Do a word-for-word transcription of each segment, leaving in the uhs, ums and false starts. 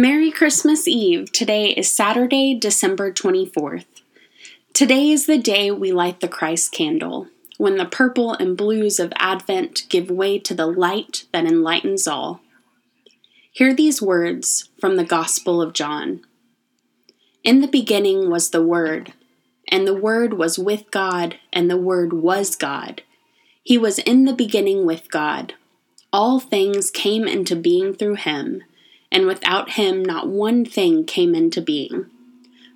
Merry Christmas Eve! Today is Saturday, December twenty-fourth. Today is the day we light the Christ candle, when the purple and blues of Advent give way to the light that enlightens all. Hear these words from the Gospel of John. In the beginning was the Word, and the Word was with God, and the Word was God. He was in the beginning with God. All things came into being through him, and without him not one thing came into being.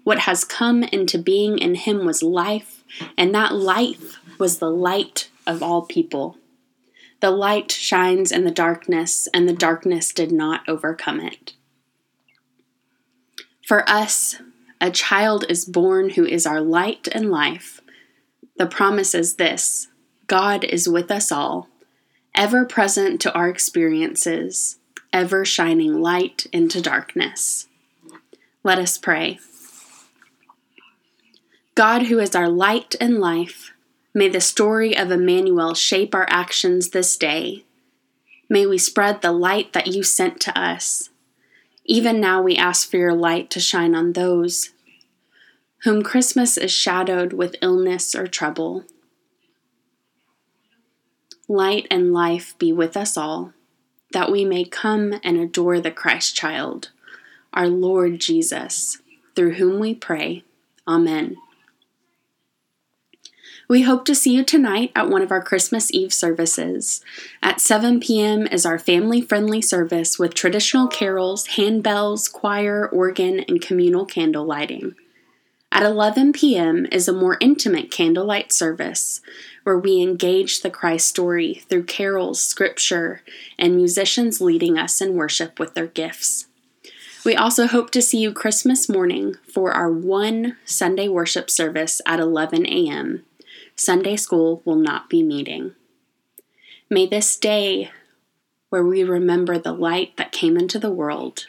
What has come into being in him was life, and that life was the light of all people. The light shines in the darkness, and the darkness did not overcome it. For us, a child is born who is our light and life. The promise is this: God is with us all, ever present to our experiences, ever shining light into darkness. Let us pray. God, who is our light and life, may the story of Emmanuel shape our actions this day. May we spread the light that you sent to us. Even now we ask for your light to shine on those whom Christmas is shadowed with illness or trouble. Light and life be with us all, that we may come and adore the Christ child, our Lord Jesus, through whom we pray. Amen. We hope to see you tonight at one of our Christmas Eve services. At seven p.m. is our family-friendly service with traditional carols, handbells, choir, organ, and communal candle lighting. At eleven p.m. is a more intimate candlelight service where we engage the Christ story through carols, scripture, and musicians leading us in worship with their gifts. We also hope to see you Christmas morning for our one Sunday worship service at eleven a.m. Sunday school will not be meeting. May this day, where we remember the light that came into the world,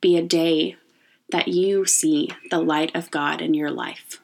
be a day that you see the light of God in your life.